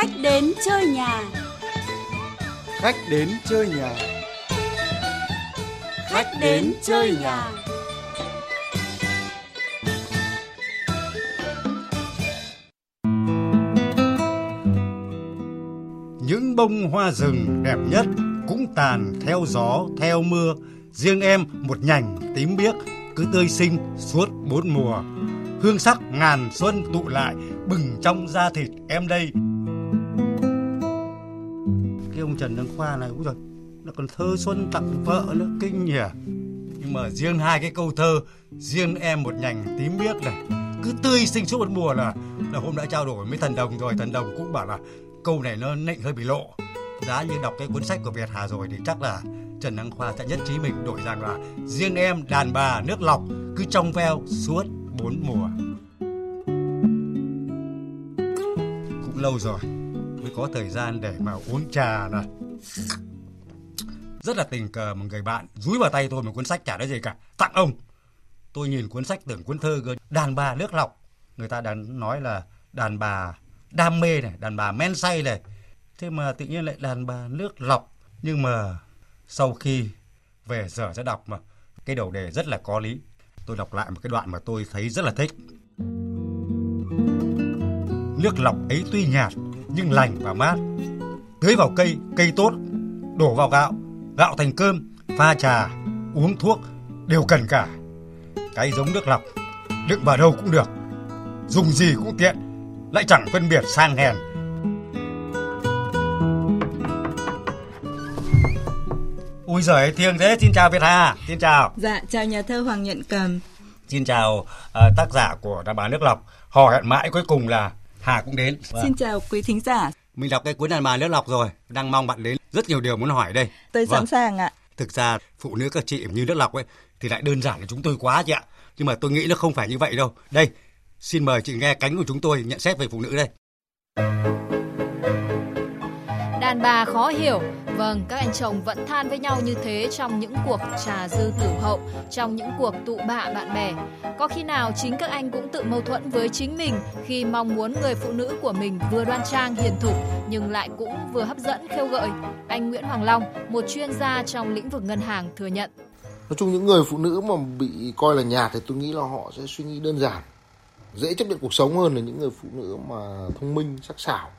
Khách đến chơi nhà. Khách đến chơi nhà. Khách đến chơi nhà. Những bông hoa rừng đẹp nhất cũng tàn theo gió, theo mưa. Riêng em một nhành tím biếc cứ tươi xinh suốt bốn mùa. Hương sắc ngàn xuân tụ lại bừng trong da thịt em đây. Cái ông Trần Đăng Khoa này cũng rồi, nó còn thơ xuân tặng vợ nữa, kinh nhỉ. Nhưng mà riêng hai cái câu thơ riêng em một nhành tím biếc này cứ tươi xinh suốt bốn mùa là hôm đã trao đổi với thần đồng rồi. Thần đồng cũng bảo là câu này nó nịnh hơi bị lộ. Giá như đọc cái cuốn sách của Việt Hà rồi thì chắc là Trần Đăng Khoa sẽ nhất trí mình đổi rằng là riêng em đàn bà nước lọc cứ trong veo suốt bốn mùa. Cũng lâu rồi mới có thời gian để mà uống trà này. Rất là tình cờ một người bạn dúi vào tay tôi một cuốn sách chả nói gì cả, tặng ông. Tôi nhìn cuốn sách tưởng cuốn thơ cơ. Đàn bà nước lọc, người ta đã nói là đàn bà đam mê này, đàn bà men say này, thế mà tự nhiên lại đàn bà nước lọc. Nhưng mà sau khi về giờ sẽ đọc mà cái đầu đề rất là có lý. Tôi đọc lại một cái đoạn mà tôi thấy rất là thích. Nước lọc ấy tuy nhạt nhưng lành và mát. Tưới vào cây, cây tốt. Đổ vào gạo, gạo thành cơm. Pha trà, uống thuốc đều cần cả. Cái giống nước lọc đựng vào đâu cũng được, dùng gì cũng tiện, lại chẳng phân biệt sang hèn. Ui giời, thiêng thế. Xin chào Việt Hà. Xin chào. Dạ, chào nhà thơ Hoàng Nhuận Cầm. Xin chào tác giả của Đàn bà nước lọc. Hò hẹn mãi cuối cùng là Hà cũng đến. Xin chào quý thính giả. Mình đọc cái cuốn Đàn bà nước lọc rồi, đang mong bạn đến. Rất nhiều điều muốn hỏi đây. Tôi sẵn sàng ạ. Thực ra phụ nữ các chị như nước lọc ấy thì lại đơn giản là chúng tôi quá chị ạ. Nhưng mà tôi nghĩ nó không phải như vậy đâu. Đây, xin mời chị nghe cánh của chúng tôi nhận xét về phụ nữ đây. Đàn bà khó hiểu. Vâng, các anh chồng vẫn than với nhau như thế trong những cuộc trà dư tử hậu, trong những cuộc tụ bạ bạn bè. Có khi nào chính các anh cũng tự mâu thuẫn với chính mình khi mong muốn người phụ nữ của mình vừa đoan trang hiền thục nhưng lại cũng vừa hấp dẫn khêu gợi? Anh Nguyễn Hoàng Long, một chuyên gia trong lĩnh vực ngân hàng thừa nhận. Nói chung những người phụ nữ mà bị coi là nhạt thì tôi nghĩ là họ sẽ suy nghĩ đơn giản, dễ chấp nhận cuộc sống hơn là những người phụ nữ mà thông minh, sắc sảo.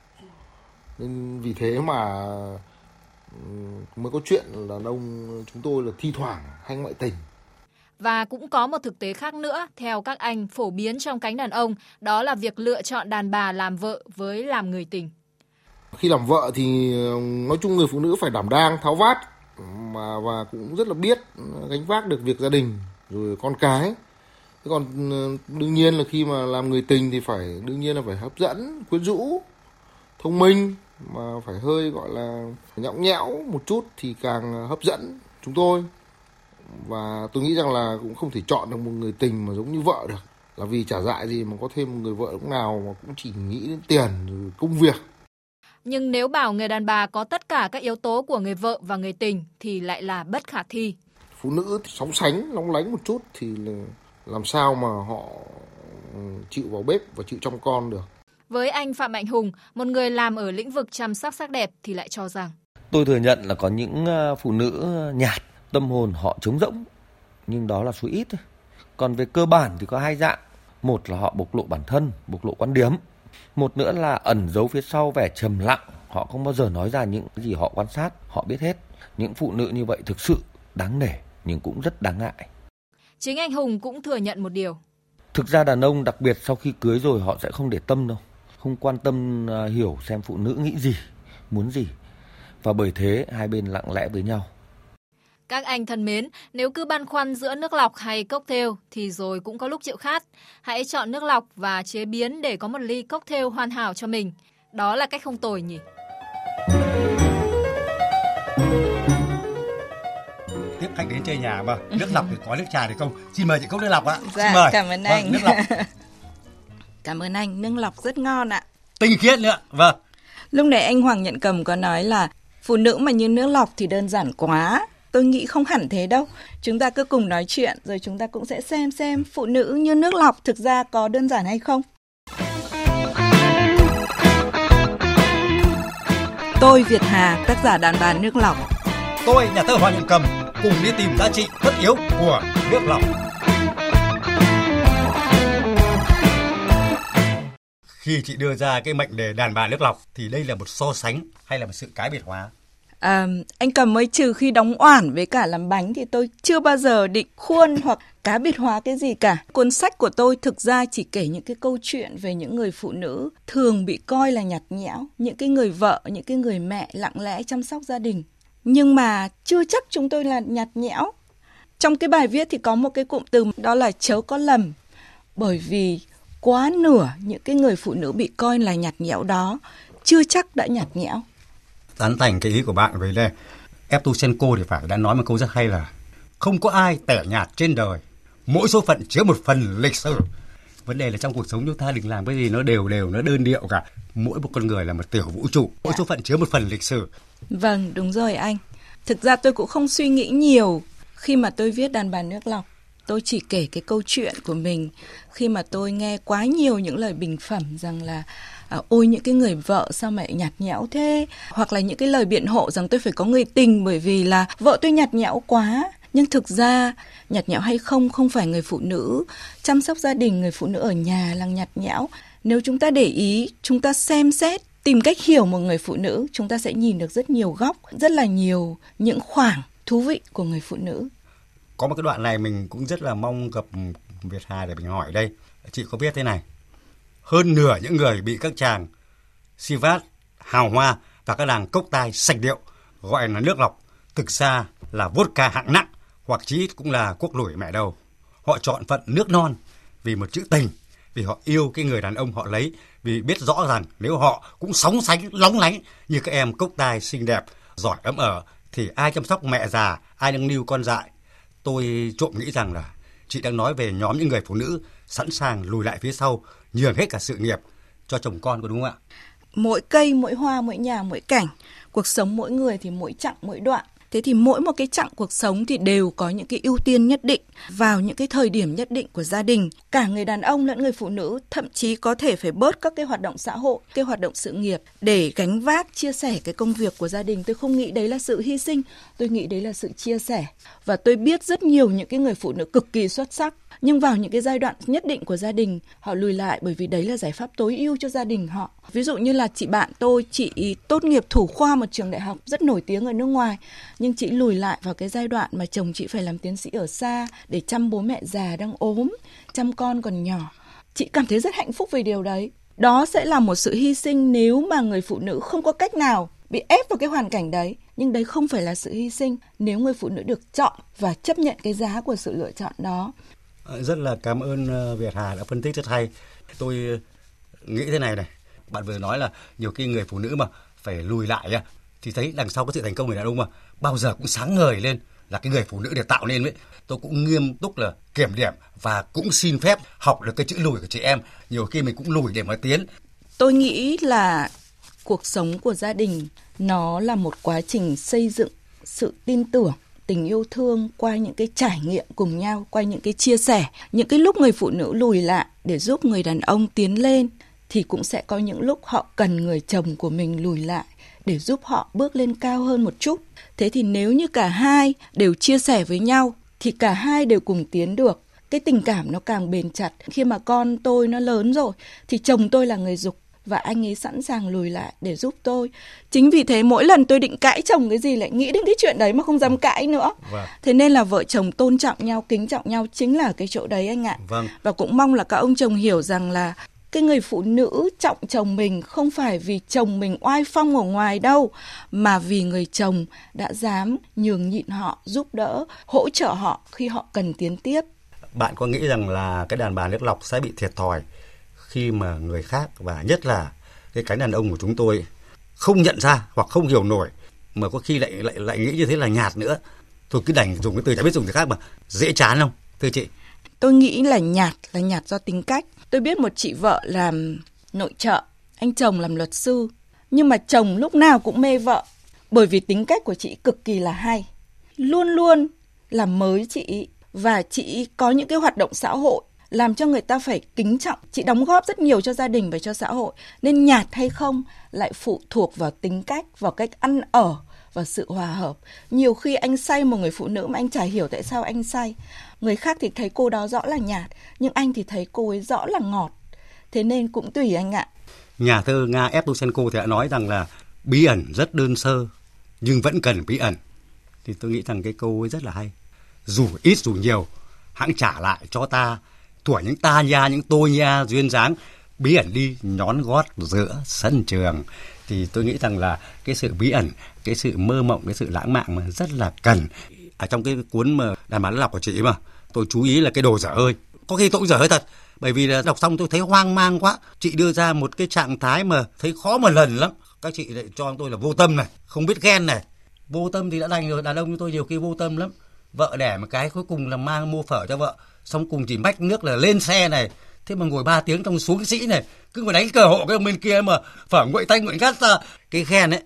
Nên vì thế mà mới có chuyện là đàn ông chúng tôi là thi thoảng hay ngoại tình. Và cũng có một thực tế khác nữa, theo các anh phổ biến trong cánh đàn ông, đó là việc lựa chọn đàn bà làm vợ với làm người tình. Khi làm vợ thì nói chung người phụ nữ phải đảm đang, tháo vát và cũng rất là biết gánh vác được việc gia đình rồi con cái. Thế còn đương nhiên là khi mà làm người tình thì đương nhiên là phải hấp dẫn, quyến rũ, thông minh, mà phải hơi gọi là nhõng nhẽo một chút thì càng hấp dẫn chúng tôi. Và tôi nghĩ rằng là cũng không thể chọn được một người tình mà giống như vợ được, là vì chả dại gì mà có thêm một người vợ lúc nào mà cũng chỉ nghĩ đến tiền rồi công việc. Nhưng nếu bảo người đàn bà có tất cả các yếu tố của người vợ và người tình thì lại là bất khả thi. Phụ nữ sóng sánh, lóng lánh một chút thì làm sao mà họ chịu vào bếp và chịu trông con được. Với anh Phạm Mạnh Hùng, một người làm ở lĩnh vực chăm sóc sắc đẹp thì lại cho rằng: tôi thừa nhận là có những phụ nữ nhạt, tâm hồn họ trống rỗng, nhưng đó là số ít thôi. Còn về cơ bản thì có hai dạng. Một là họ bộc lộ bản thân, bộc lộ quan điểm. Một nữa là ẩn giấu phía sau vẻ trầm lặng. Họ không bao giờ nói ra những gì họ quan sát, họ biết hết. Những phụ nữ như vậy thực sự đáng nể nhưng cũng rất đáng ngại. Chính anh Hùng cũng thừa nhận một điều. Thực ra đàn ông đặc biệt sau khi cưới rồi họ sẽ không để tâm đâu. Không quan tâm hiểu xem phụ nữ nghĩ gì, muốn gì. Và bởi thế hai bên lặng lẽ với nhau. Các anh thân mến, nếu cứ băn khoăn giữa nước lọc hay cocktail thì rồi cũng có lúc chịu khát. Hãy chọn nước lọc và chế biến để có một ly cocktail hoàn hảo cho mình. Đó là cách không tồi nhỉ. Tiếp khách đến chơi nhà mà, nước lọc thì có nước trà thì không. Xin mời chị cốc nước lọc ạ. Dạ, xin mời. Cảm ơn anh. Nước lọc. Cảm ơn anh, nước lọc rất ngon ạ. Tinh khiết nữa, vâng. Lúc nãy anh Hoàng Nhuận Cầm có nói là phụ nữ mà như nước lọc thì đơn giản quá. Tôi nghĩ không hẳn thế đâu. Chúng ta cứ cùng nói chuyện rồi chúng ta cũng sẽ xem phụ nữ như nước lọc thực ra có đơn giản hay không. Tôi Việt Hà, tác giả đàn bà nước lọc. Tôi nhà thơ Hoàng Nhuận Cầm, cùng đi tìm giá trị tất yếu của nước lọc. Khi chị đưa ra cái mệnh đề đàn bà nước lọc thì đây là một so sánh hay là một sự cá biệt hóa? Anh Cầm ơi, trừ khi đóng oản với cả làm bánh thì tôi chưa bao giờ định khuôn hoặc cá biệt hóa cái gì cả. Cuốn sách của tôi thực ra chỉ kể những cái câu chuyện về những người phụ nữ thường bị coi là nhạt nhẽo, những cái người vợ, những cái người mẹ lặng lẽ chăm sóc gia đình. Nhưng mà chưa chắc chúng tôi là nhạt nhẽo. Trong cái bài viết thì có một cái cụm từ đó là chớ có lầm, bởi vì quá nửa những cái người phụ nữ bị coi là nhạt nhẽo đó chưa chắc đã nhạt nhẽo. Tán thành cái ý của bạn về đây. Eposhenko thì phải đã nói một câu rất hay là không có ai tẻ nhạt trên đời, mỗi số phận chứa một phần lịch sử. Vấn đề là trong cuộc sống chúng ta đừng làm cái gì nó đều, nó đơn điệu cả. Mỗi một con người là một tiểu vũ trụ, mỗi số phận chứa một phần lịch sử. Vâng, đúng rồi anh. Thực ra tôi cũng không suy nghĩ nhiều khi mà tôi viết đàn bà nước lọc. Tôi chỉ kể cái câu chuyện của mình khi mà tôi nghe quá nhiều những lời bình phẩm rằng là ôi những cái người vợ sao mẹ nhạt nhẽo thế, hoặc là những cái lời biện hộ rằng tôi phải có người tình bởi vì là vợ tôi nhạt nhẽo quá. Nhưng thực ra nhạt nhẽo hay không phải người phụ nữ chăm sóc gia đình, người phụ nữ ở nhà là nhạt nhẽo. Nếu chúng ta để ý, chúng ta xem xét, tìm cách hiểu một người phụ nữ, chúng ta sẽ nhìn được rất nhiều góc, rất là nhiều những khoảng thú vị của người phụ nữ. Có một cái đoạn này mình cũng rất là mong gặp Việt Hà để mình hỏi đây. Chị có biết thế này: hơn nửa những người bị các chàng Sivat, Hào Hoa và các làng cốc tai sạch điệu gọi là nước lọc, thực ra là vodka hạng nặng hoặc chí ít cũng là cuốc lủi mẹ đầu. Họ chọn phận nước non vì một chữ tình, vì họ yêu cái người đàn ông họ lấy, vì biết rõ rằng nếu họ cũng sóng sánh, lóng lánh như các em cốc tai xinh đẹp, giỏi ấm ở thì ai chăm sóc mẹ già, ai nâng niu con dại. Tôi trộm nghĩ rằng là chị đang nói về nhóm những người phụ nữ sẵn sàng lùi lại phía sau, nhường hết cả sự nghiệp cho chồng con, có đúng không ạ? Mỗi cây, mỗi hoa, mỗi nhà, mỗi cảnh, cuộc sống mỗi người thì mỗi chặng, mỗi đoạn. Thế thì mỗi một cái chặng cuộc sống thì đều có những cái ưu tiên nhất định vào những cái thời điểm nhất định của gia đình. Cả người đàn ông lẫn người phụ nữ thậm chí có thể phải bớt các cái hoạt động xã hội, cái hoạt động sự nghiệp để gánh vác, chia sẻ cái công việc của gia đình. Tôi không nghĩ đấy là sự hy sinh, tôi nghĩ đấy là sự chia sẻ. Và tôi biết rất nhiều những cái người phụ nữ cực kỳ xuất sắc, nhưng vào những cái giai đoạn nhất định của gia đình, họ lùi lại bởi vì đấy là giải pháp tối ưu cho gia đình họ. Ví dụ như là chị bạn tôi, chị tốt nghiệp thủ khoa một trường đại học rất nổi tiếng ở nước ngoài, nhưng chị lùi lại vào cái giai đoạn mà chồng chị phải làm tiến sĩ ở xa để chăm bố mẹ già đang ốm, chăm con còn nhỏ. Chị cảm thấy rất hạnh phúc về điều đấy. Đó sẽ là một sự hy sinh nếu mà người phụ nữ không có cách nào bị ép vào cái hoàn cảnh đấy. Nhưng đấy không phải là sự hy sinh nếu người phụ nữ được chọn và chấp nhận cái giá của sự lựa chọn đó. Rất là cảm ơn Việt Hà đã phân tích rất hay. Tôi nghĩ thế này này, bạn vừa nói là nhiều khi người phụ nữ mà phải lùi lại thì thấy đằng sau cái sự thành công người đàn ông mà bao giờ cũng sáng ngời lên là cái người phụ nữ được tạo nên ấy. Tôi cũng nghiêm túc là kiểm điểm và cũng xin phép học được cái chữ lùi của chị em. Nhiều khi mình cũng lùi để mà tiến. Tôi nghĩ là cuộc sống của gia đình nó là một quá trình xây dựng sự tin tưởng, tình yêu thương qua những cái trải nghiệm cùng nhau, qua những cái chia sẻ. Những cái lúc người phụ nữ lùi lại để giúp người đàn ông tiến lên thì cũng sẽ có những lúc họ cần người chồng của mình lùi lại để giúp họ bước lên cao hơn một chút. Thế thì nếu như cả hai đều chia sẻ với nhau thì cả hai đều cùng tiến được. Cái tình cảm nó càng bền chặt. Khi mà con tôi nó lớn rồi thì chồng tôi là người giục và anh ấy sẵn sàng lùi lại để giúp tôi. Chính vì thế mỗi lần tôi định cãi chồng cái gì lại nghĩ đến cái chuyện đấy mà không dám cãi nữa. Vâng. Thế nên là vợ chồng tôn trọng nhau, kính trọng nhau chính là cái chỗ đấy anh ạ. Vâng. Và cũng mong là các ông chồng hiểu rằng là cái người phụ nữ trọng chồng mình không phải vì chồng mình oai phong ở ngoài đâu, mà vì người chồng đã dám nhường nhịn họ, giúp đỡ, hỗ trợ họ khi họ cần tiến tiếp. Bạn có nghĩ rằng là cái đàn bà nước lọc sẽ bị thiệt thòi khi mà người khác và nhất là cái cánh đàn ông của chúng tôi không nhận ra hoặc không hiểu nổi, mà có khi lại nghĩ như thế là nhạt nữa? Tôi cứ đành dùng cái từ, chả biết dùng từ khác mà dễ chán không, thưa chị? Tôi nghĩ là nhạt do tính cách. Tôi biết một chị vợ làm nội trợ, anh chồng làm luật sư, nhưng mà chồng lúc nào cũng mê vợ bởi vì tính cách của chị cực kỳ là hay, luôn luôn làm mới chị, và chị có những cái hoạt động xã hội làm cho người ta phải kính trọng. Chị đóng góp rất nhiều cho gia đình và cho xã hội, nên nhạt hay không lại phụ thuộc vào tính cách, vào cách ăn ở và sự hòa hợp. Nhiều khi anh say một người phụ nữ mà anh chả hiểu tại sao anh say. Người khác thì thấy cô đó rõ là nhạt, nhưng anh thì thấy cô ấy rõ là ngọt. Thế nên cũng tùy anh ạ. Nhà thơ Nga Eposhenko thì đã nói rằng là bí ẩn rất đơn sơ, nhưng vẫn cần bí ẩn. Thì tôi nghĩ rằng cái câu ấy rất là hay. Dù ít dù nhiều, hãng trả lại cho ta tuổi những ta nha, những tôi nha duyên dáng, bí ẩn đi nhón gót giữa sân trường. Thì tôi nghĩ rằng là cái sự bí ẩn, cái sự mơ mộng, cái sự lãng mạn mà rất là cần. Ở trong cái cuốn mà đàn bà lọc của chị mà, tôi chú ý là cái đồ dở hơi. Có khi tôi cũng dở hơi thật, bởi vì là đọc xong tôi thấy hoang mang quá. Chị đưa ra một cái trạng thái mà thấy khó mà lần lắm. Các chị lại cho tôi là vô tâm này, không biết ghen này. Vô tâm thì đã đành rồi, đàn ông như tôi nhiều khi vô tâm lắm. Vợ đẻ một cái cuối cùng là mang mua phở cho vợ, xong cùng chỉ mách nước là lên xe này, thế mà ngồi 3 tiếng trong xuống sĩ này, cứ ngồi đánh cờ hộ cái ông bên kia mà phở nguội tanh nguội gắt ra. Cái ghen ấy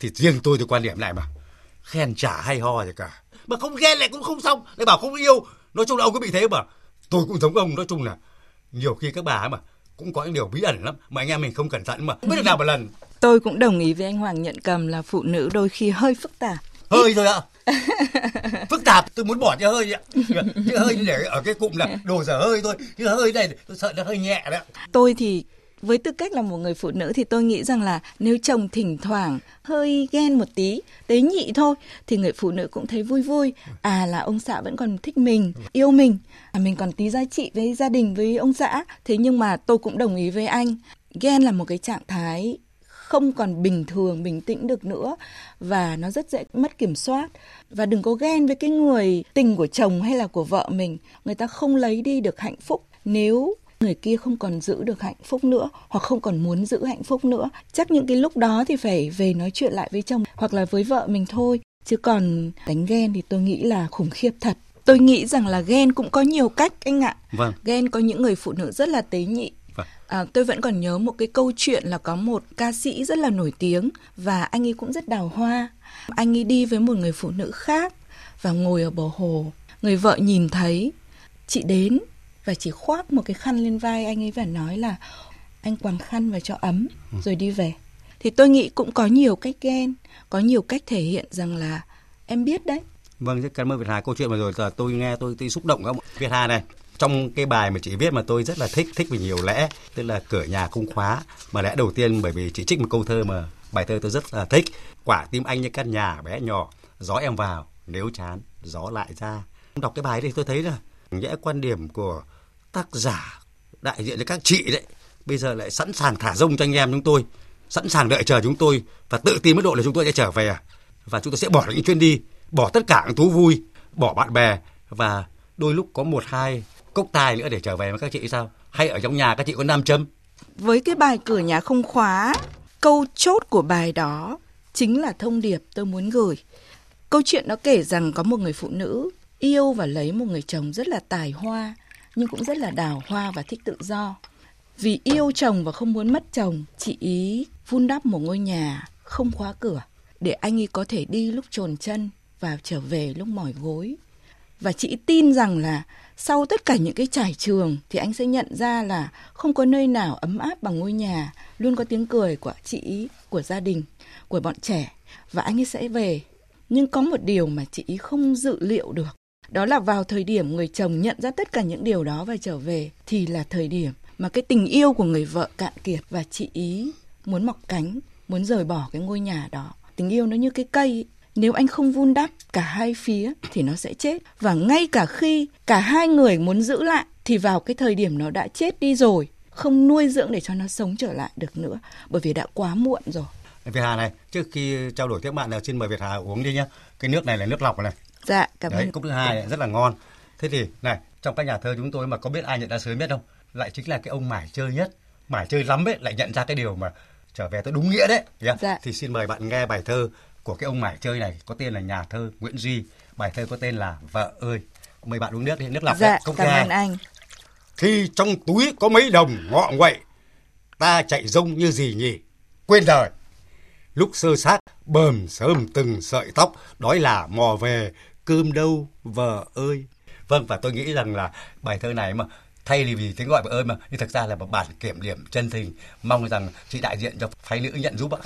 thì riêng tôi thì quan điểm lại mà, ghen chả hay ho gì cả, mà không ghen lại cũng không xong, lại bảo không yêu. Nói chung là ông cứ bị thế mà tôi cũng giống ông. Nói chung là nhiều khi các bà ấy mà cũng có những điều bí ẩn lắm mà anh em mình không cẩn thận mà không biết được nào một lần. Tôi cũng đồng ý với anh Hoàng Nhuận Cầm là phụ nữ đôi khi hơi phức tạp. Hơi thôi ạ. Phức tạp tôi muốn bỏ cái hơi ạ. Cái hơi để ở cái cụm là đồ dở hơi thôi. Cái hơi này tôi sợ nó hơi nhẹ đấy. Tôi thì với tư cách là một người phụ nữ thì tôi nghĩ rằng là nếu chồng thỉnh thoảng hơi ghen một tí, tế nhị thôi, thì người phụ nữ cũng thấy vui vui. À, là ông xã vẫn còn thích mình, yêu mình, mình còn tí giá trị với gia đình, với ông xã. Thế nhưng mà tôi cũng đồng ý với anh, ghen là một cái trạng thái không còn bình thường, bình tĩnh được nữa, và nó rất dễ mất kiểm soát. Và đừng có ghen với cái người tình của chồng hay là của vợ mình. Người ta không lấy đi được hạnh phúc. Nếu người kia không còn giữ được hạnh phúc nữa, hoặc không còn muốn giữ hạnh phúc nữa, chắc những cái lúc đó thì phải về nói chuyện lại với chồng hoặc là với vợ mình thôi. Chứ còn đánh ghen thì tôi nghĩ là khủng khiếp thật. Tôi nghĩ rằng là ghen cũng có nhiều cách anh ạ. Vâng. Ghen có những người phụ nữ rất là tế nhị. Tôi vẫn còn nhớ một cái câu chuyện là có một ca sĩ rất là nổi tiếng và anh ấy cũng rất đào hoa. Anh ấy đi với một người phụ nữ khác và ngồi ở bờ hồ. Người vợ nhìn thấy, chị đến và chỉ khoác một cái khăn lên vai anh ấy và nói là anh quàng khăn và cho ấm rồi đi về. Thì tôi nghĩ cũng có nhiều cách ghen, có nhiều cách thể hiện rằng là em biết đấy. Vâng, rất cảm ơn Việt Hà. Câu chuyện vừa rồi là tôi nghe tôi xúc động lắm. Việt Hà này, trong cái bài mà chị viết mà tôi rất là thích vì nhiều lẽ, tức là cửa nhà không khóa, mà lẽ đầu tiên bởi vì chị trích một câu thơ mà bài thơ tôi rất là thích: quả tim anh như căn nhà bé nhỏ, gió em vào nếu chán gió lại ra. Đọc cái bài thì tôi thấy là nghĩa quan điểm của tác giả đại diện cho các chị đấy, bây giờ lại sẵn sàng thả rông cho anh em chúng tôi, sẵn sàng đợi chờ chúng tôi và tự tin mức độ là chúng tôi sẽ trở về, và chúng tôi sẽ bỏ những chuyến đi, bỏ tất cả những thú vui, bỏ bạn bè và đôi lúc có một hai cốc tài nữa để trở về với các chị sao? Hay ở trong nhà các chị có nam châm? Với cái bài cửa nhà không khóa, câu chốt của bài đó chính là thông điệp tôi muốn gửi. Câu chuyện nó kể rằng có một người phụ nữ yêu và lấy một người chồng rất là tài hoa, nhưng cũng rất là đào hoa và thích tự do. Vì yêu chồng và không muốn mất chồng, chị ý vun đắp một ngôi nhà không khóa cửa để anh ấy có thể đi lúc chồn chân và trở về lúc mỏi gối. Và chị tin rằng là sau tất cả những cái trải trường thì anh sẽ nhận ra là không có nơi nào ấm áp bằng ngôi nhà, luôn có tiếng cười của chị ý, của gia đình, của bọn trẻ, và anh ấy sẽ về. Nhưng có một điều mà chị ý không dự liệu được, đó là vào thời điểm người chồng nhận ra tất cả những điều đó và trở về thì là thời điểm mà cái tình yêu của người vợ cạn kiệt và chị ý muốn mọc cánh, muốn rời bỏ cái ngôi nhà đó. Tình yêu nó như cái cây, nếu anh không vun đắp cả hai phía thì nó sẽ chết. Và ngay cả khi cả hai người muốn giữ lại thì vào cái thời điểm nó đã chết đi rồi, không nuôi dưỡng để cho nó sống trở lại được nữa, bởi vì đã quá muộn rồi. Việt Hà này, trước khi trao đổi tiếp bạn nào, xin mời Việt Hà uống đi nhé. Cái nước này là nước lọc này. Dạ, cảm ơn. Đấy, cốc thứ hai rất là ngon. Thế thì này, trong các nhà thơ chúng tôi mà có biết ai nhận ra sớm nhất không? Lại chính là cái ông mải chơi nhất, mải chơi lắm ấy, lại nhận ra cái điều mà trở về tới đúng nghĩa đấy. Yeah. Dạ. Thì xin mời bạn nghe bài thơ của cái ông mải chơi này, có tên là nhà thơ Nguyễn Duy. Bài thơ có tên là Vợ ơi. Mời bạn uống nước đi, nước lọc. Dạ, cảm ơn anh. Khi trong túi có mấy đồng ngọ nguậy, ta chạy rông như gì nhỉ, quên đời. Lúc sơ sát bờm sớm từng sợi tóc, đói là mò về, cơm đâu vợ ơi. Vâng, và tôi nghĩ rằng là bài thơ này mà thay vì tiếng gọi bà ơi mà thì thực ra là một bản kiểm điểm chân tình, mong rằng chị đại diện cho phái nữ nhận giúp ạ.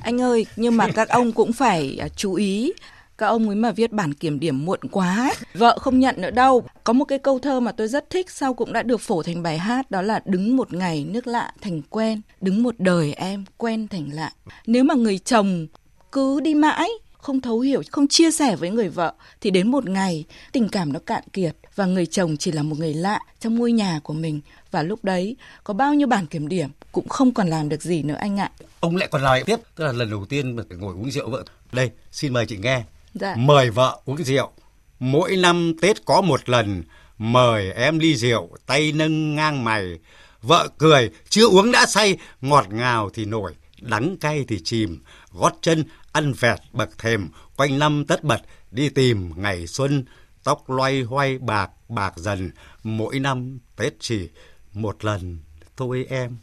Anh ơi, nhưng mà các ông cũng phải chú ý, các ông ấy mà viết bản kiểm điểm muộn quá, vợ không nhận nữa đâu. Có một cái câu thơ mà tôi rất thích, sau cũng đã được phổ thành bài hát, đó là đứng một ngày nước lạ thành quen, đứng một đời em quen thành lạ. Nếu mà người chồng cứ đi mãi, không thấu hiểu, không chia sẻ với người vợ, thì đến một ngày tình cảm nó cạn kiệt và người chồng chỉ là một người lạ trong ngôi nhà của mình. Và lúc đấy có bao nhiêu bản kiểm điểm cũng không còn làm được gì nữa anh ạ. Ông lại còn nói tiếp, tức là lần đầu tiên mà ngồi uống rượu vợ. Đây, xin mời chị nghe. Dạ. Mời vợ uống rượu, mỗi năm Tết có một lần, mời em ly rượu, tay nâng ngang mày. Vợ cười, chưa uống đã say, ngọt ngào thì nổi, đắng cay thì chìm, gót chân ăn vẹt bậc thềm, quanh năm tất bật đi tìm ngày xuân, tóc loay hoay bạc bạc dần, mỗi năm Tết chỉ một lần thôi em.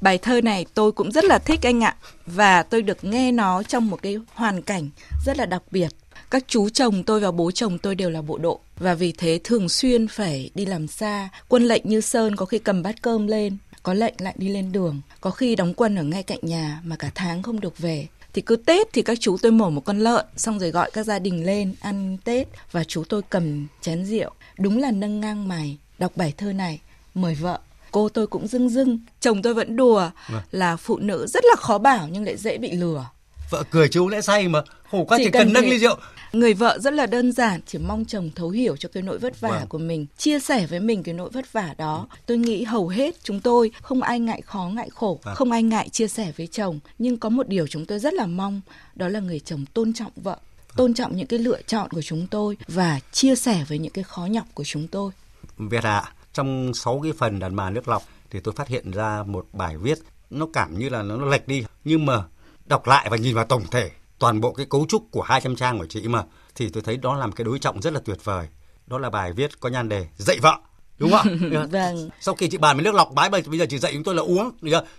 Bài thơ này tôi cũng rất là thích anh ạ, và tôi được nghe nó trong một cái hoàn cảnh rất là đặc biệt. Các chú chồng tôi và bố chồng tôi đều là bộ đội, và vì thế thường xuyên phải đi làm xa. Quân lệnh như sơn, có khi cầm bát cơm lên, có lệnh lại đi lên đường, có khi đóng quân ở ngay cạnh nhà mà cả tháng không được về. Thì cứ Tết thì các chú tôi mổ một con lợn, xong rồi gọi các gia đình lên ăn Tết, và chú tôi cầm chén rượu, đúng là nâng ngang mày, đọc bài thơ này, mời vợ. Cô tôi cũng rưng rưng, chồng tôi vẫn đùa là phụ nữ rất là khó bảo nhưng lại dễ bị lừa. Vợ cười chú lẽ say mà, khổ quá chỉ cần nâng ly rượu. Người vợ rất là đơn giản, chỉ mong chồng thấu hiểu cho cái nỗi vất vả của mình, chia sẻ với mình cái nỗi vất vả đó. Tôi nghĩ hầu hết chúng tôi không ai ngại khó ngại khổ, không ai ngại chia sẻ với chồng. Nhưng có một điều chúng tôi rất là mong, đó là người chồng tôn trọng vợ, tôn trọng những cái lựa chọn của chúng tôi và chia sẻ với những cái khó nhọc của chúng tôi. Việt Hà, trong 6 cái phần đàn bà nước lọc thì tôi phát hiện ra một bài viết, nó cảm như là nó lệch đi, nhưng mà đọc lại và nhìn vào tổng thể toàn bộ cái cấu trúc của 200 trang của chị mà, thì tôi thấy đó là một cái đối trọng rất là tuyệt vời. Đó là bài viết có nhan đề dạy vợ, đúng không ạ? Vâng. Sau khi chị bàn với nước lọc bái bây giờ chị dạy chúng tôi là uống,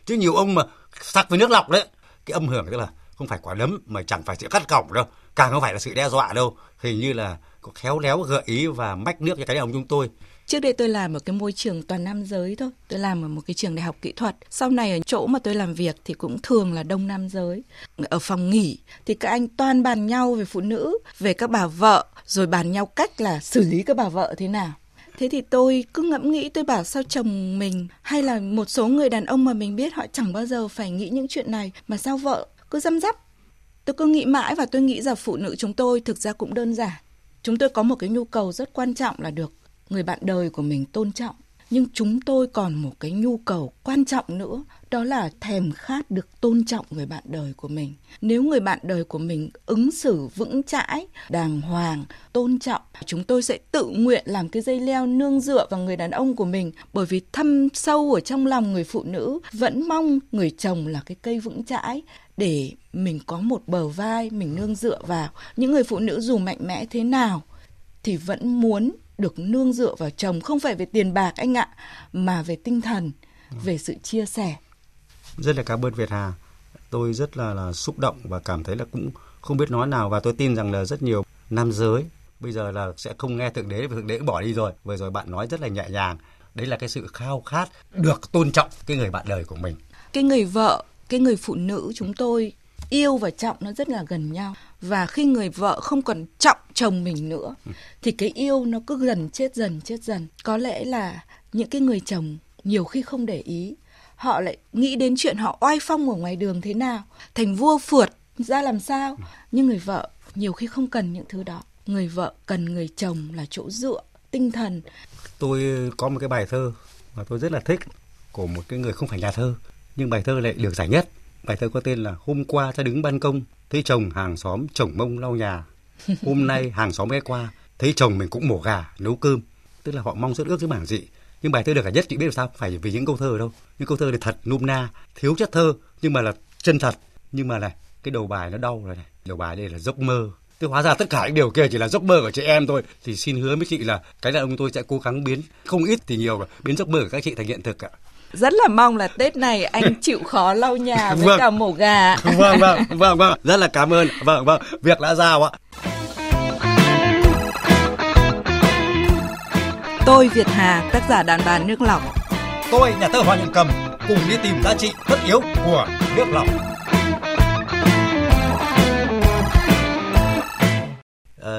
chứ nhiều ông mà sặc với nước lọc đấy, cái âm hưởng tức là không phải quả đấm mà chẳng phải sự cắt cổng đâu, càng không phải là sự đe dọa đâu, hình như là có khéo léo gợi ý và mách nước cho cái ông chúng tôi. Trước đây tôi làm ở cái môi trường toàn nam giới thôi, tôi làm ở một cái trường đại học kỹ thuật. Sau này ở chỗ mà tôi làm việc thì cũng thường là đông nam giới. Ở phòng nghỉ thì các anh toàn bàn nhau về phụ nữ, về các bà vợ, rồi bàn nhau cách là xử lý các bà vợ thế nào. Thế thì tôi cứ ngẫm nghĩ, tôi bảo sao chồng mình hay là một số người đàn ông mà mình biết họ chẳng bao giờ phải nghĩ những chuyện này, mà sao vợ cứ răm rắp. Tôi cứ nghĩ mãi và tôi nghĩ rằng phụ nữ chúng tôi thực ra cũng đơn giản. Chúng tôi có một cái nhu cầu rất quan trọng là được người bạn đời của mình tôn trọng. Nhưng chúng tôi còn một cái nhu cầu quan trọng nữa, đó là thèm khát được tôn trọng người bạn đời của mình. Nếu người bạn đời của mình ứng xử vững chãi, đàng hoàng, tôn trọng, chúng tôi sẽ tự nguyện làm cái dây leo nương dựa vào người đàn ông của mình. Bởi vì thâm sâu ở trong lòng người phụ nữ vẫn mong người chồng là cái cây vững chãi, để mình có một bờ vai mình nương dựa vào. Những người phụ nữ dù mạnh mẽ thế nào thì vẫn muốn được nương dựa vào chồng, không phải về tiền bạc anh ạ, mà về tinh thần, về sự chia sẻ. Rất là cảm ơn Việt Hà. Tôi rất là xúc động và cảm thấy là cũng không biết nói nào, và tôi tin rằng là rất nhiều nam giới bây giờ là sẽ không nghe thượng đế, và thượng đế cũng bỏ đi rồi. Vừa rồi bạn nói rất là nhẹ nhàng, đấy là cái sự khao khát được tôn trọng cái người bạn đời của mình. Cái người vợ, cái người phụ nữ chúng tôi yêu và trọng nó rất là gần nhau. Và khi người vợ không còn trọng chồng mình nữa thì cái yêu nó cứ gần chết dần. Có lẽ là những cái người chồng nhiều khi không để ý, họ lại nghĩ đến chuyện họ oai phong ở ngoài đường thế nào, thành vua phượt ra làm sao. Nhưng người vợ nhiều khi không cần những thứ đó. Người vợ cần người chồng là chỗ dựa tinh thần. Tôi có một cái bài thơ mà tôi rất là thích, của một cái người không phải nhà thơ, nhưng bài thơ lại được giải nhất. Bài thơ có tên là Hôm qua ta đứng ban công, thấy chồng hàng xóm chồng mông lau nhà. Hôm nay hàng xóm ghé qua, thấy chồng mình cũng mổ gà, nấu cơm. Tức là họ mong rất ước cái mảng dị. Nhưng bài thơ được cả nhất, chị biết làm sao, phải vì những câu thơ đâu. Những câu thơ này thật nôm na, thiếu chất thơ, nhưng mà là chân thật. Nhưng mà này, cái đầu bài nó đau rồi này. Đầu bài đây là giấc mơ. Tức hóa ra tất cả những điều kia chỉ là giấc mơ của chị em thôi. Thì xin hứa với chị là cái đàn ông tôi sẽ cố gắng biến, không ít thì nhiều, biến giấc mơ của các chị thành hiện thực ạ. Rất là mong là Tết này anh chịu khó lau nhà với cả mổ gà. Vâng. Rất là cảm ơn. Vâng. Việc đã giao ạ. Tôi Việt Hà, tác giả đàn bà nước lọc. Tôi nhà thơ Hoàng Nhuận Cầm, cùng đi tìm giá trị tất yếu của nước lọc.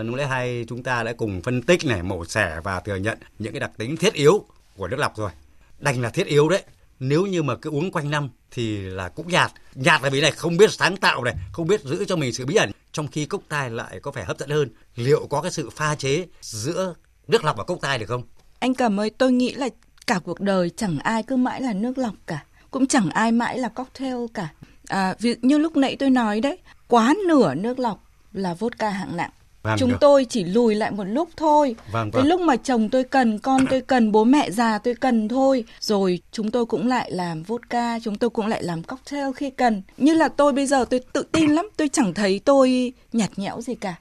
Đúng lẽ hay, chúng ta đã cùng phân tích này, mổ xẻ và thừa nhận những cái đặc tính thiết yếu của nước lọc rồi. Đành là thiết yếu đấy. Nếu như mà cứ uống quanh năm thì là cũng nhạt là vì này không biết sáng tạo này, không biết giữ cho mình sự bí ẩn, trong khi cốc tai lại có vẻ hấp dẫn hơn. Liệu có cái sự pha chế giữa nước lọc và cốc tai được không? Anh Cầm ơi, tôi nghĩ là cả cuộc đời chẳng ai cứ mãi là nước lọc cả, cũng chẳng ai mãi là cocktail cả. Như lúc nãy tôi nói đấy, quá nửa nước lọc là vodka hạng nặng. Tôi chỉ lùi lại một lúc thôi. Cái lúc mà chồng tôi cần, con tôi cần, bố mẹ già tôi cần thôi. Rồi chúng tôi cũng lại làm vodka, chúng tôi cũng lại làm cocktail khi cần. Như là tôi bây giờ tôi tự tin lắm, tôi chẳng thấy tôi nhạt nhẽo gì cả.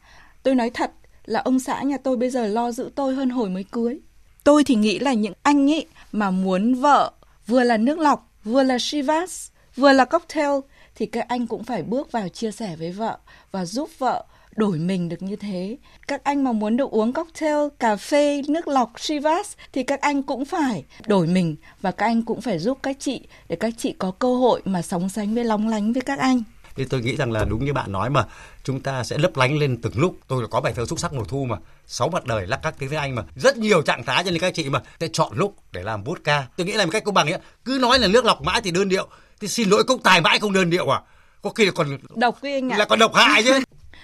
Tôi nói thật là ông xã nhà tôi bây giờ lo giữ tôi hơn hồi mới cưới. Tôi thì nghĩ là những anh ấy mà muốn vợ vừa là nước lọc, vừa là Chivas, vừa là cocktail thì các anh cũng phải bước vào chia sẻ với vợ và giúp vợ đổi mình được như thế. Các anh mà muốn được uống cocktail, cà phê, nước lọc, Chivas thì các anh cũng phải đổi mình và các anh cũng phải giúp các chị để các chị có cơ hội mà sóng sánh với lóng lánh với các anh. Thì tôi nghĩ rằng là đúng như bạn nói mà, chúng ta sẽ lấp lánh lên từng lúc. Tôi có bài thơ Xúc Sắc Mùa Thu mà, 6 mặt đời lắc các tiếng với anh mà, rất nhiều trạng thái, cho nên các chị mà sẽ chọn lúc để làm vodka. Tôi nghĩ là một cách công bằng ấy, cứ nói là nước lọc mãi thì đơn điệu, thì xin lỗi cốc tài mãi không đơn điệu à? Có khi là còn độc với anh ạ. Là còn độc hại chứ.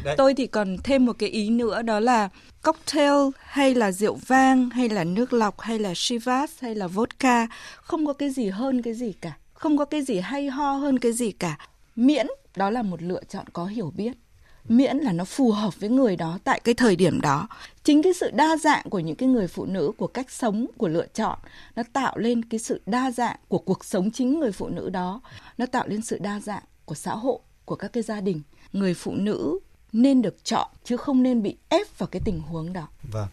Đấy. Tôi thì còn thêm một cái ý nữa, đó là cocktail hay là rượu vang hay là nước lọc hay là Chivas hay là vodka, không có cái gì hơn cái gì cả, không có cái gì hay ho hơn cái gì cả. Miễn đó là một lựa chọn có hiểu biết, miễn là nó phù hợp với người đó tại cái thời điểm đó. Chính cái sự đa dạng của những cái người phụ nữ, của cách sống, của lựa chọn, nó tạo lên cái sự đa dạng của cuộc sống chính người phụ nữ đó. Nó tạo lên sự đa dạng của xã hội, của các cái gia đình. Người phụ nữ nên được chọn chứ không nên bị ép vào cái tình huống đó. Vâng,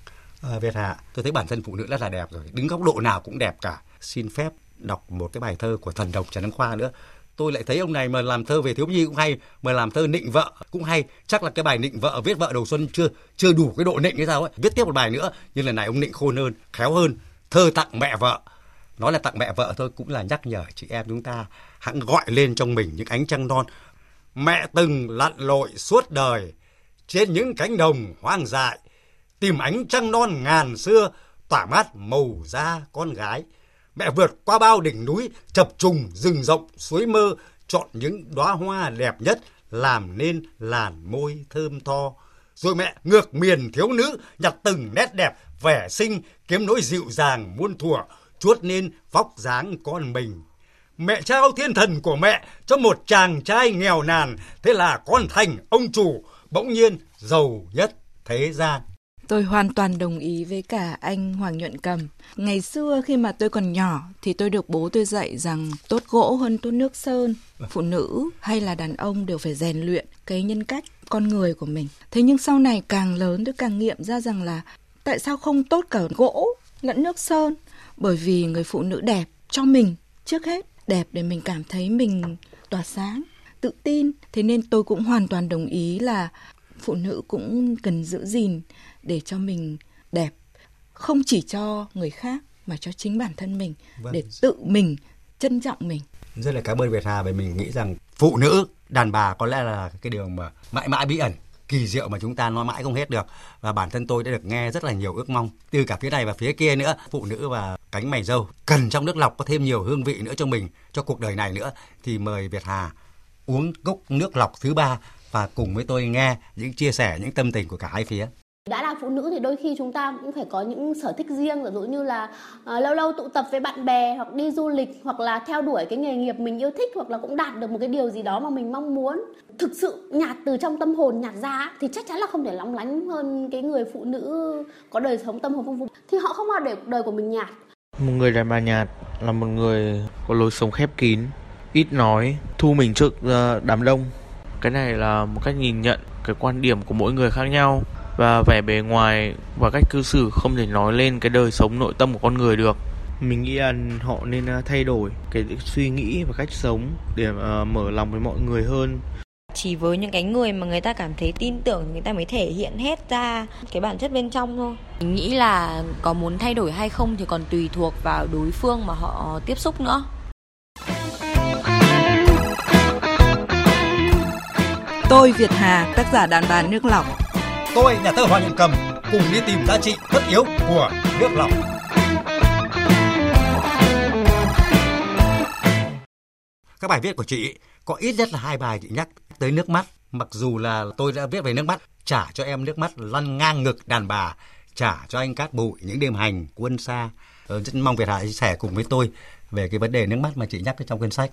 Việt Hà, tôi thấy bản thân phụ nữ rất là đẹp rồi, đứng góc độ nào cũng đẹp cả. Xin phép đọc một cái bài thơ của thần đồng Trần Đăng Khoa nữa. Tôi lại thấy ông này mà làm thơ về thiếu nhi cũng hay, mà làm thơ nịnh vợ cũng hay. Chắc là cái bài nịnh vợ, viết vợ đầu xuân chưa đủ cái độ nịnh hay sao ấy. Viết tiếp một bài nữa, nhưng lần này ông nịnh khôn hơn, khéo hơn. Thơ Tặng Mẹ Vợ. Nói là tặng mẹ vợ thôi, cũng là nhắc nhở chị em chúng ta hãng gọi lên trong mình những ánh trăng non. Mẹ từng lặn lội suốt đời trên những cánh đồng hoang dại, tìm ánh trăng non ngàn xưa tỏa mát màu da con gái. Mẹ vượt qua bao đỉnh núi, chập trùng rừng rộng suối mơ, chọn những đóa hoa đẹp nhất làm nên làn môi thơm tho. Rồi mẹ ngược miền thiếu nữ, nhặt từng nét đẹp vẻ xinh, kiếm nỗi dịu dàng muôn thuở, chuốt nên vóc dáng con mình. Mẹ trao thiên thần của mẹ cho một chàng trai nghèo nàn, thế là con thành ông chủ, bỗng nhiên giàu nhất thế gian. Tôi hoàn toàn đồng ý với cả anh Hoàng Nhuận Cầm. Ngày xưa khi mà tôi còn nhỏ thì tôi được bố tôi dạy rằng tốt gỗ hơn tốt nước sơn. Phụ nữ hay là đàn ông đều phải rèn luyện cái nhân cách, con người của mình. Thế nhưng sau này càng lớn tôi càng nghiệm ra rằng là tại sao không tốt cả gỗ lẫn nước sơn? Bởi vì người phụ nữ đẹp cho mình trước hết, đẹp để mình cảm thấy mình tỏa sáng, tự tin. Thế nên tôi cũng hoàn toàn đồng ý là phụ nữ cũng cần giữ gìn để cho mình đẹp, không chỉ cho người khác mà cho chính bản thân mình, để tự mình trân trọng mình. Rất là cảm ơn Việt Hà, vì mình nghĩ rằng phụ nữ, đàn bà có lẽ là cái điều mà mãi mãi bí ẩn, kỳ diệu mà chúng ta nói mãi không hết được. Và bản thân tôi đã được nghe rất là nhiều ước mong từ cả phía này và phía kia nữa. Phụ nữ và cánh mày râu cần trong nước lọc có thêm nhiều hương vị nữa cho mình, cho cuộc đời này nữa. Thì mời Việt Hà uống cốc nước lọc thứ 3 và cùng với tôi nghe những chia sẻ, những tâm tình của cả hai phía. Đã là phụ nữ thì đôi khi chúng ta cũng phải có những sở thích riêng, ví dụ như là lâu lâu tụ tập với bạn bè, hoặc đi du lịch, hoặc là theo đuổi cái nghề nghiệp mình yêu thích, hoặc là cũng đạt được một cái điều gì đó mà mình mong muốn. Thực sự nhạt từ trong tâm hồn, nhạt ra thì chắc chắn là không thể lóng lánh hơn cái người phụ nữ có đời sống tâm hồn phong phú, thì họ không bao để cuộc đời của mình nhạt. Một người đàn bà nhạt là một người có lối sống khép kín, ít nói, thu mình trước đám đông. Cái này là một cách nhìn nhận, cái quan điểm của mỗi người khác nhau. Và vẻ bề ngoài và cách cư xử không thể nói lên cái đời sống nội tâm của con người được. Mình nghĩ là họ nên thay đổi cái suy nghĩ và cách sống để mở lòng với mọi người hơn. chỉ với những cái người mà người ta cảm thấy tin tưởng, người ta mới thể hiện hết ra cái bản chất bên trong thôi. Mình nghĩ là có muốn thay đổi hay không thì còn tùy thuộc vào đối phương mà họ tiếp xúc nữa. Tôi Việt Hà, tác giả đàn bà nước lọc. Tôi nhà thơ Hoàng Nhuận Cầm, cùng đi tìm giá trị cốt yếu của nước lọc. Các bài viết của chị có ít nhất là 2 bài chị nhắc tới nước mắt. Mặc dù là tôi đã viết về nước mắt, trả cho em nước mắt lăn ngang ngực đàn bà, trả cho anh cát bụi những đêm hành quân xa. Rất mong Việt Hà chia sẻ cùng với tôi về cái vấn đề nước mắt mà chị nhắc trong cuốn sách.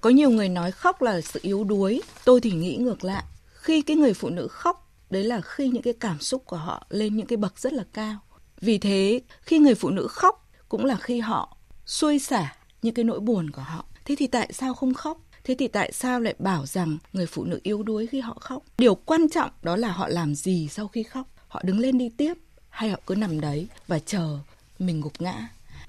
Có nhiều người nói khóc là sự yếu đuối. Tôi thì nghĩ ngược lại. Khi cái người phụ nữ khóc, đấy là khi những cái cảm xúc của họ lên những cái bậc rất là cao. Vì thế, khi người phụ nữ khóc cũng là khi họ xuôi xả những cái nỗi buồn của họ. Thế thì tại sao không khóc? Thế thì tại sao lại bảo rằng người phụ nữ yếu đuối khi họ khóc? Điều quan trọng đó là họ làm gì sau khi khóc? Họ đứng lên đi tiếp hay họ cứ nằm đấy và chờ mình gục ngã?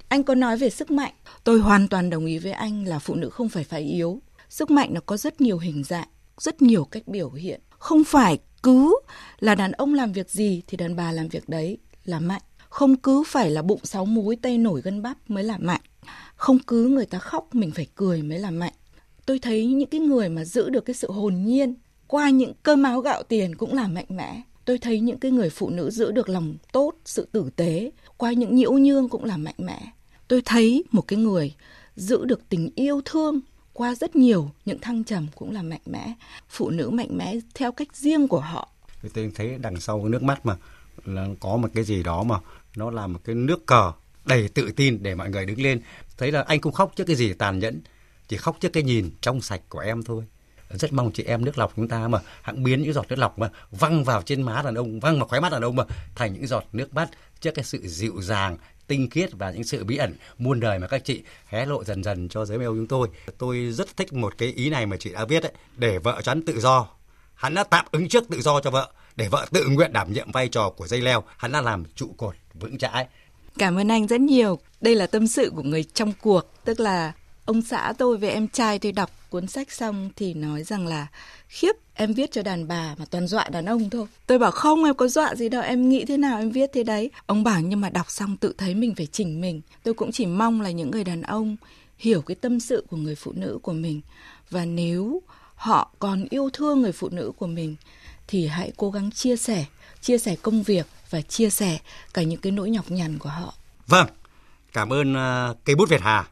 Anh có nói về sức mạnh. Tôi hoàn toàn đồng ý với anh là phụ nữ không phải yếu. Sức mạnh nó có rất nhiều hình dạng, rất nhiều cách biểu hiện. Không phải cứ là đàn ông làm việc gì thì đàn bà làm việc đấy là mạnh. Không cứ phải là bụng 6 múi, tay nổi gân bắp mới là mạnh. Không cứ người ta khóc mình phải cười mới là mạnh. Tôi thấy những cái người mà giữ được cái sự hồn nhiên qua những cơm áo gạo tiền cũng là mạnh mẽ. Tôi thấy những cái người phụ nữ giữ được lòng tốt, sự tử tế qua những nhiễu nhương cũng là mạnh mẽ. Tôi thấy một cái người giữ được tình yêu thương qua rất nhiều những thăng trầm cũng là mạnh mẽ. Phụ nữ mạnh mẽ theo cách riêng của họ. Tôi thấy đằng sau cái nước mắt mà là có một cái gì đó mà nó là một cái nước cờ đầy tự tin để mọi người đứng lên. Thấy là anh cũng khóc trước cái gì tàn nhẫn, chỉ khóc trước cái nhìn trong sạch của em thôi. Rất mong chị em nước lọc chúng ta mà hãng biến những giọt nước lọc mà văng vào trên má đàn ông, văng vào khóe mắt đàn ông mà thành những giọt nước mắt trước cái sự dịu dàng, tinh khiết và những sự bí ẩn muôn đời mà các chị hé lộ dần dần cho giới mê yêu chúng tôi. Tôi rất thích một cái ý này mà chị đã viết ấy, để vợ chắn tự do. Hắn đã tạm ứng trước tự do cho vợ, để vợ tự nguyện đảm nhiệm vai trò của dây leo, hắn đã làm trụ cột vững chãi. Cảm ơn anh rất nhiều. Đây là tâm sự của người trong cuộc, tức là ông xã tôi với em trai tôi đọc cuốn sách xong thì nói rằng là khiếp, em viết cho đàn bà mà toàn dọa đàn ông thôi. Tôi bảo không, em có dọa gì đâu, em nghĩ thế nào em viết thế đấy. Ông bảo nhưng mà đọc xong tự thấy mình phải chỉnh mình. Tôi cũng chỉ mong là những người đàn ông hiểu cái tâm sự của người phụ nữ của mình. Và nếu họ còn yêu thương người phụ nữ của mình thì hãy cố gắng chia sẻ công việc và chia sẻ cả những cái nỗi nhọc nhằn của họ. Vâng, cảm ơn cây bút Việt Hà.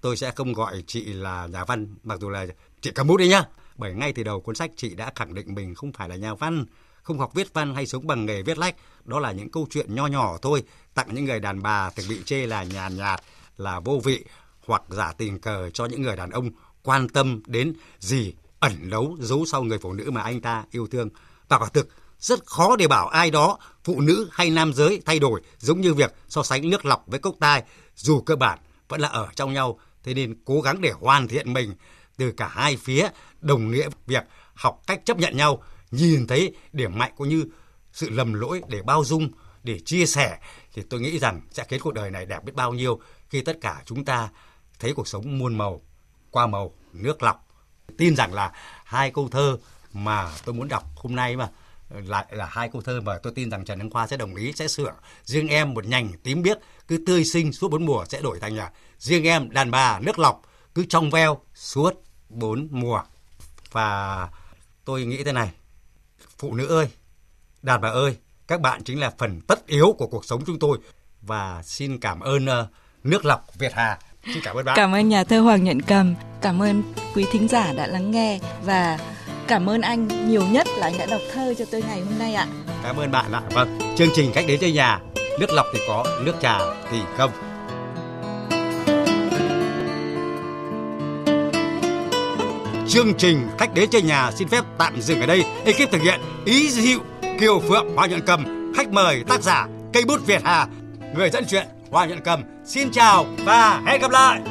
Tôi sẽ không gọi chị là nhà văn, mặc dù là chị cầm bút đấy nhá. Bởi ngay từ đầu cuốn sách chị đã khẳng định mình không phải là nhà văn, không học viết văn hay sống bằng nghề viết lách. Đó là những câu chuyện nho nhỏ thôi, tặng những người đàn bà từng bị chê là nhàn nhạt, là vô vị hoặc giả tình cờ cho những người đàn ông quan tâm đến gì ẩn đấu giấu sau người phụ nữ mà anh ta yêu thương. Và quả thực, rất khó để bảo ai đó, phụ nữ hay nam giới thay đổi, giống như việc so sánh nước lọc với cốc tai, dù cơ bản vẫn là ở trong nhau. Thế nên cố gắng để hoàn thiện mình từ cả hai phía đồng nghĩa việc học cách chấp nhận nhau, nhìn thấy điểm mạnh cũng như sự lầm lỗi để bao dung, để chia sẻ. Thì tôi nghĩ rằng sẽ khiến cuộc đời này đẹp biết bao nhiêu khi tất cả chúng ta thấy cuộc sống muôn màu, qua màu nước lọc. Tin rằng là hai câu thơ mà tôi muốn đọc hôm nay mà lại là hai câu thơ mà tôi tin rằng Trần Đăng Khoa sẽ đồng ý, sẽ sửa. Riêng em một nhành tím biếc cứ tươi sinh suốt 4 mùa sẽ đổi thành là riêng em đàn bà nước lọc cứ trong veo suốt 4 mùa. Và tôi nghĩ thế này: phụ nữ ơi, đàn bà ơi, các bạn chính là phần tất yếu của cuộc sống chúng tôi. Và xin cảm ơn nước lọc Việt Hà. Xin cảm ơn bạn. Cảm ơn nhà thơ Hoàng Nhuận Cầm. Cảm ơn quý thính giả đã lắng nghe. Và cảm ơn anh nhiều nhất là anh đã đọc thơ cho tôi ngày hôm nay ạ. Cảm ơn bạn ạ. Vâng, chương trình Khách Đến Chơi Nhà, nước lọc thì có, nước trà thì không. Chương trình Khách Đến Chơi Nhà xin phép tạm dừng ở đây. Ekip thực hiện: Ý Dịu, Kiều Phượng, Hoàng Nhuận Cầm. Khách mời tác giả cây bút Việt Hà. Người dẫn truyện Hoàng Nhuận Cầm. Xin chào và hẹn gặp lại.